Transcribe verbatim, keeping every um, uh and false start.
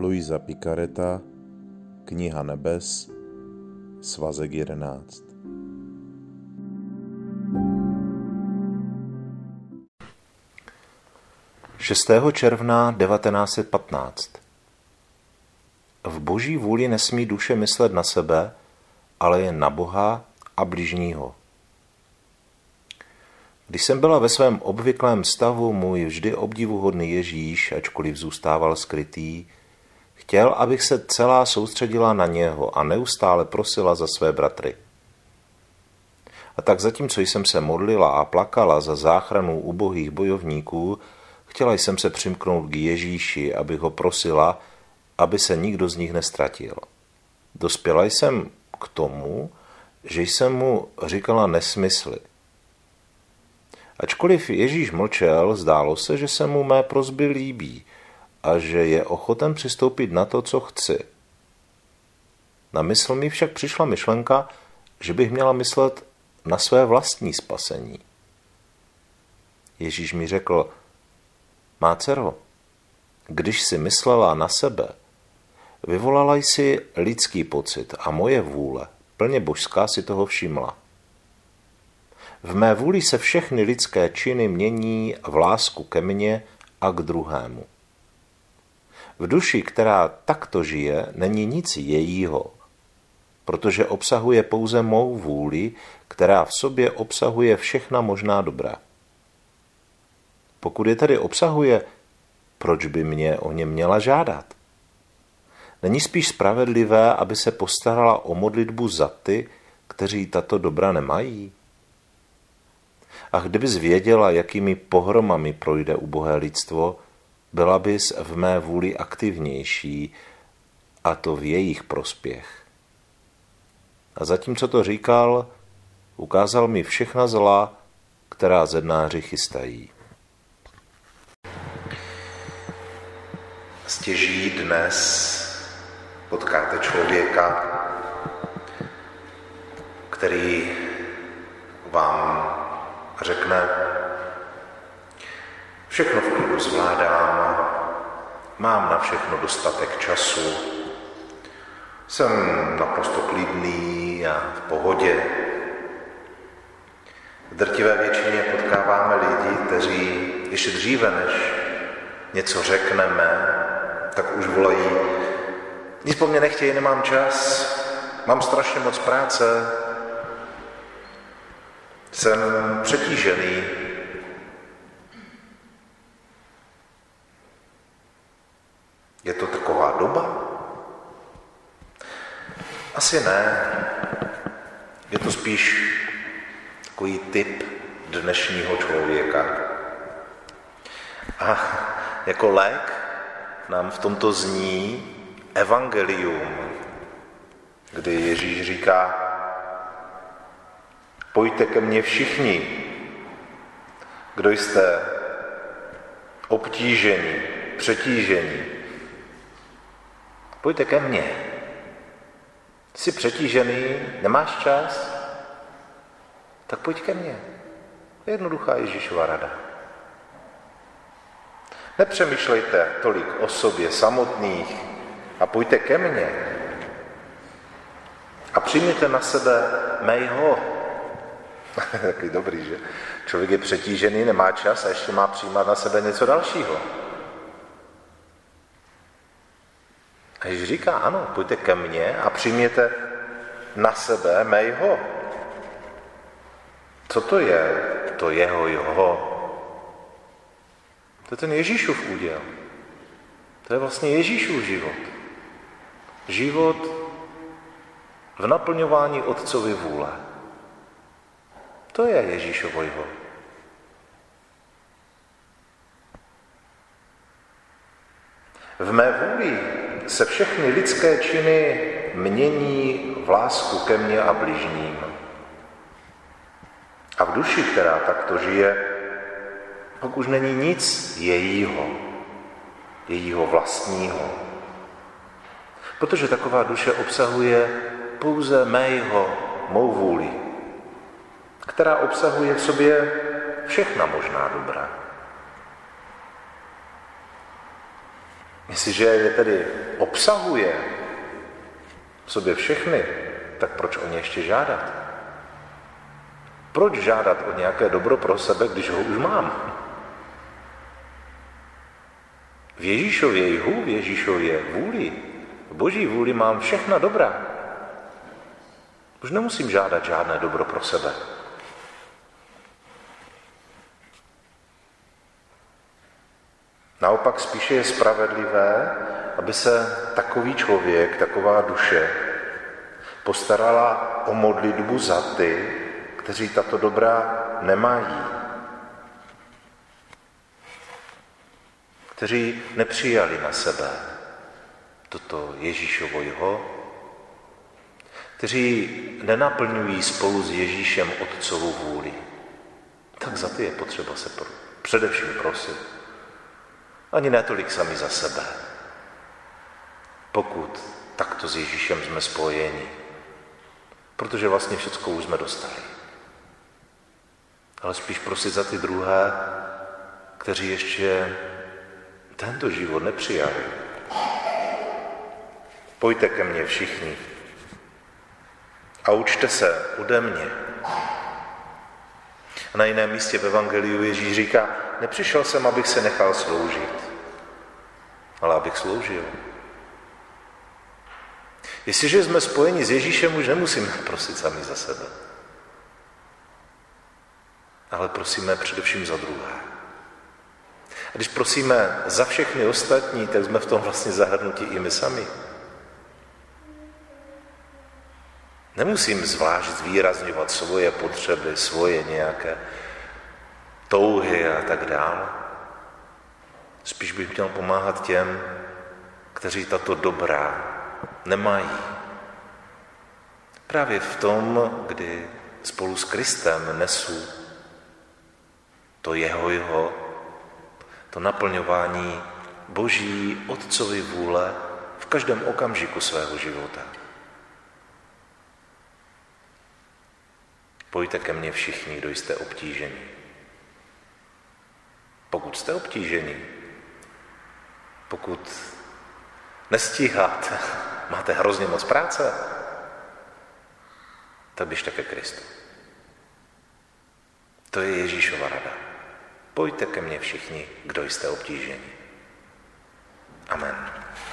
Luisa Picareta, Kniha nebes, Svazek jedenáct. šestého června devatenáct set patnáct. V boží vůli nesmí duše myslet na sebe, ale jen na Boha a bližního. Když jsem byla ve svém obvyklém stavu, můj vždy obdivuhodný Ježíš, ačkoliv zůstával skrytý, chtěl, abych se celá soustředila na něho a neustále prosila za své bratry. A tak zatímco jsem se modlila a plakala za záchranu ubohých bojovníků, chtěla jsem se přimknout k Ježíši, abych ho prosila, aby se nikdo z nich nestratil. Dospěla jsem k tomu, že jsem mu říkala nesmysly. Ačkoliv Ježíš mlčel, zdálo se, že se mu mé prosby líbí a že je ochoten přistoupit na to, co chci. Na mysl mi však přišla myšlenka, že bych měla myslet na své vlastní spasení. Ježíš mi řekl: Má dcero, když si myslela na sebe, vyvolala jsi lidský pocit a moje vůle, plně božská, si toho všimla. V mé vůli se všechny lidské činy mění v lásku ke mně a k druhému. V duši, která takto žije, není nic jejího, protože obsahuje pouze mou vůli, která v sobě obsahuje všechna možná dobra. Pokud je tady obsahuje, proč by mě o ně měla žádat? Není spíš spravedlivé, aby se postarala o modlitbu za ty, kteří tato dobra nemají? A kdybys věděla, jakými pohromami projde ubohé lidstvo, byla bys v mé vůli aktivnější, a to v jejich prospěch. A zatímco to říkal, ukázal mi všechna zla, která zednáři chystají. Stěží dnes potkáte člověka, který vám řekne: všechno v klidu zvládám, mám na všechno dostatek času, jsem naprosto klidný a v pohodě. V drtivé většině potkáváme lidi, kteří ještě dříve, než něco řekneme, tak už volají: nic po mně nechtějí, nemám čas, mám strašně moc práce, jsem přetížený. Je to taková doba? Asi ne. Je to spíš takový typ dnešního člověka. A jako lék nám v tomto zní evangelium, kdy Ježíš říká: pojďte ke mně všichni, kdo jste obtíženi, přetíženi. Pojďte ke mně. Jsi přetížený, nemáš čas? Tak pojď ke mně. Jednoduchá Ježíšova rada. Nepřemýšlejte tolik o sobě samotných a pojďte ke mně. A přijměte na sebe mého. Takový dobrý, že? Člověk je přetížený, nemá čas a ještě má přijímat na sebe něco dalšího. A Ježíš říká: ano, pojďte ke mně a přijměte na sebe mého. Co to je? To jeho jeho. To je ten Ježíšův úděl. To je vlastně Ježíšův život. Život v naplňování Otcovy vůle. To je Ježíšovo jeho. V mé vůli se všechny lidské činy mění v lásku ke mně a bližním. A v duši, která takto žije, pak už není nic jejího, jejího vlastního. Protože taková duše obsahuje pouze mého, mou vůli, která obsahuje v sobě všechna možná dobra. Jestliže je tedy obsahuje v sobě všechny, tak proč o ně ještě žádat? Proč žádat o nějaké dobro pro sebe, když ho už mám? V Ježíšově jhu, v Ježíšově vůli, v Boží vůli mám všechna dobra. Už nemusím žádat žádné dobro pro sebe. Naopak spíše je spravedlivé, aby se takový člověk, taková duše postarala o modlitbu za ty, kteří tato dobra nemají. Kteří nepřijali na sebe toto Ježíšovo jho, kteří nenaplňují spolu s Ježíšem Otcovu vůli. Tak za ty je potřeba se především prosit. Ani netolik sami za sebe. Pokud takto s Ježíšem jsme spojeni. Protože vlastně všecko už jsme dostali. Ale spíš prosit za ty druhé, kteří ještě tento život nepřijali. Pojďte ke mně všichni a učte se ode mě. A na jiném místě v Evangeliu Ježíš říká, nepřišel jsem, abych se nechal sloužit, ale abych sloužil. Jestliže jsme spojeni s Ježíšem, už nemusíme prosit sami za sebe. Ale prosíme především za druhé. A když prosíme za všechny ostatní, tak jsme v tom vlastně zahrnuti i my sami. Nemusím zvlášť zvýrazňovat svoje potřeby, svoje nějaké touhy a tak dále. Spíš bych měl pomáhat těm, kteří tato dobra nemají. Právě v tom, kdy spolu s Kristem nesu to jeho jeho, to naplňování Boží Otcovy vůle v každém okamžiku svého života. Pojďte ke mně všichni, kdo jste obtíženi. Pokud jste obtíženi, pokud nestíháte, máte hrozně moc práce, tak běžte ke Kristu. To je Ježíšova rada. Pojďte ke mně všichni, kdo jste obtíženi. Amen.